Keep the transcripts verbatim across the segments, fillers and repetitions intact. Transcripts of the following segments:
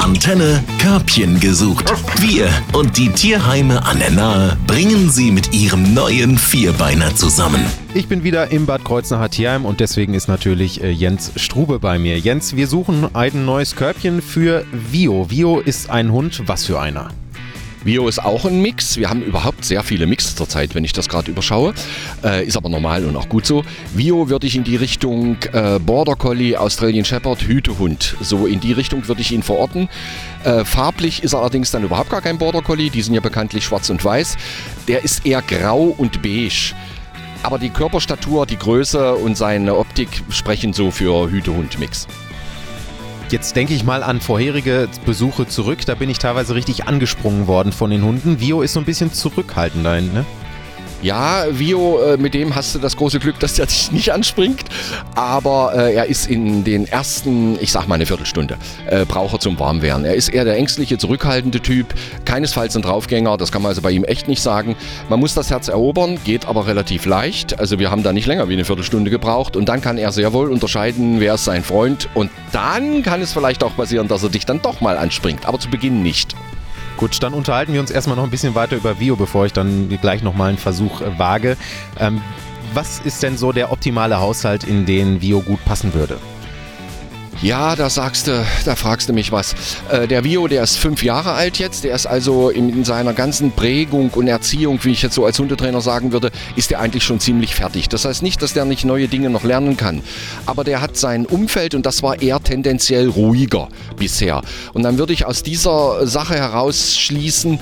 Antenne Körbchen gesucht. Wir und die Tierheime an der Nahe bringen sie mit ihrem neuen Vierbeiner zusammen. Ich bin wieder im Bad Kreuznacher Tierheim und deswegen ist natürlich Jens Strube bei mir. Jens, wir suchen ein neues Körbchen für Vio. Vio ist ein Hund, was für einer? Vio ist auch ein Mix. Wir haben überhaupt sehr viele Mix zurzeit, wenn ich das gerade überschaue. Äh, ist aber normal und auch gut so. Vio würde ich in die Richtung äh, Border Collie, Australian Shepherd, Hütehund. So in die Richtung würde ich ihn verorten. Äh, farblich ist er allerdings dann überhaupt gar kein Border Collie. Die sind ja bekanntlich schwarz und weiß. Der ist eher grau und beige. Aber die Körperstatur, die Größe und seine Optik sprechen so für Hütehund-Mix. Jetzt denke ich mal an vorherige Besuche zurück. Da bin ich teilweise richtig angesprungen worden von den Hunden. Vio ist so ein bisschen zurückhaltender, ne? Ja, Vio, mit dem hast du das große Glück, dass der dich nicht anspringt. Aber äh, er ist in den ersten, ich sag mal eine Viertelstunde, äh, braucht er zum Warmwerden. Er ist eher der ängstliche, zurückhaltende Typ. Keinesfalls ein Draufgänger, das kann man also bei ihm echt nicht sagen. Man muss das Herz erobern, geht aber relativ leicht. Also wir haben da nicht länger wie eine Viertelstunde gebraucht. Und dann kann er sehr wohl unterscheiden, wer ist sein Freund. Und dann kann es vielleicht auch passieren, dass er dich dann doch mal anspringt. Aber zu Beginn nicht. Gut, dann unterhalten wir uns erstmal noch ein bisschen weiter über Vio, bevor ich dann gleich nochmal einen Versuch wage. Ähm, was ist denn so der optimale Haushalt, in den Vio gut passen würde? Ja, da sagst du, da fragst du mich was. Äh, der Vio, der ist fünf Jahre alt jetzt, der ist also in, in seiner ganzen Prägung und Erziehung, wie ich jetzt so als Hundetrainer sagen würde, ist der eigentlich schon ziemlich fertig. Das heißt nicht, dass der nicht neue Dinge noch lernen kann, aber der hat sein Umfeld und das war eher tendenziell ruhiger bisher. Und dann würde ich aus dieser Sache herausschließen,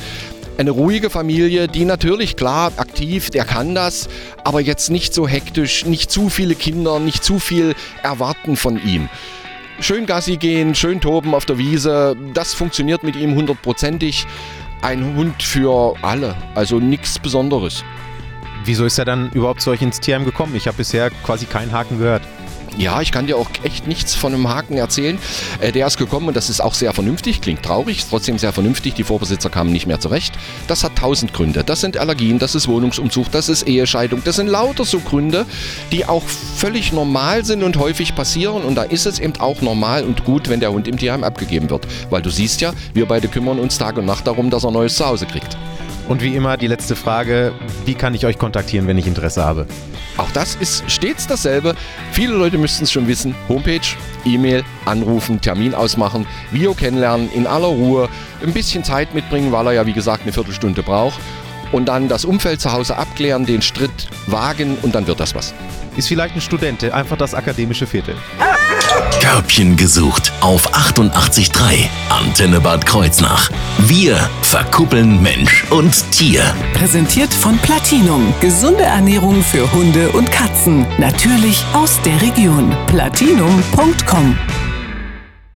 eine ruhige Familie, die natürlich, klar, aktiv, der kann das, aber jetzt nicht so hektisch, nicht zu viele Kinder, nicht zu viel erwarten von ihm. Schön Gassi gehen, schön toben auf der Wiese, das funktioniert mit ihm hundertprozentig. Ein Hund für alle, also nichts Besonderes. Wieso ist er dann überhaupt zu euch ins Tierheim gekommen? Ich habe bisher quasi keinen Haken gehört. Ja, ich kann dir auch echt nichts von einem Haken erzählen. Äh, der ist gekommen und das ist auch sehr vernünftig. Klingt traurig, ist trotzdem sehr vernünftig. Die Vorbesitzer kamen nicht mehr zurecht. Das hat tausend Gründe. Das sind Allergien, das ist Wohnungsumzug, das ist Ehescheidung. Das sind lauter so Gründe, die auch völlig normal sind und häufig passieren. Und da ist es eben auch normal und gut, wenn der Hund im Tierheim abgegeben wird. Weil du siehst ja, wir beide kümmern uns Tag und Nacht darum, dass er ein neues Zuhause kriegt. Und wie immer die letzte Frage, wie kann ich euch kontaktieren, wenn ich Interesse habe? Auch das ist stets dasselbe. Viele Leute müssten es schon wissen. Homepage, E-Mail, anrufen, Termin ausmachen, Vio kennenlernen, in aller Ruhe, ein bisschen Zeit mitbringen, weil er ja wie gesagt eine Viertelstunde braucht. Und dann das Umfeld zu Hause abklären, den Schritt wagen und dann wird das was. Ist vielleicht ein Student, einfach das akademische Viertel. Körbchen gesucht auf achtundachtzig Komma drei Antenne Bad Kreuznach. Wir verkuppeln Mensch und Tier. Präsentiert von Platinum. Gesunde Ernährung für Hunde und Katzen. Natürlich aus der Region. Platinum Punkt com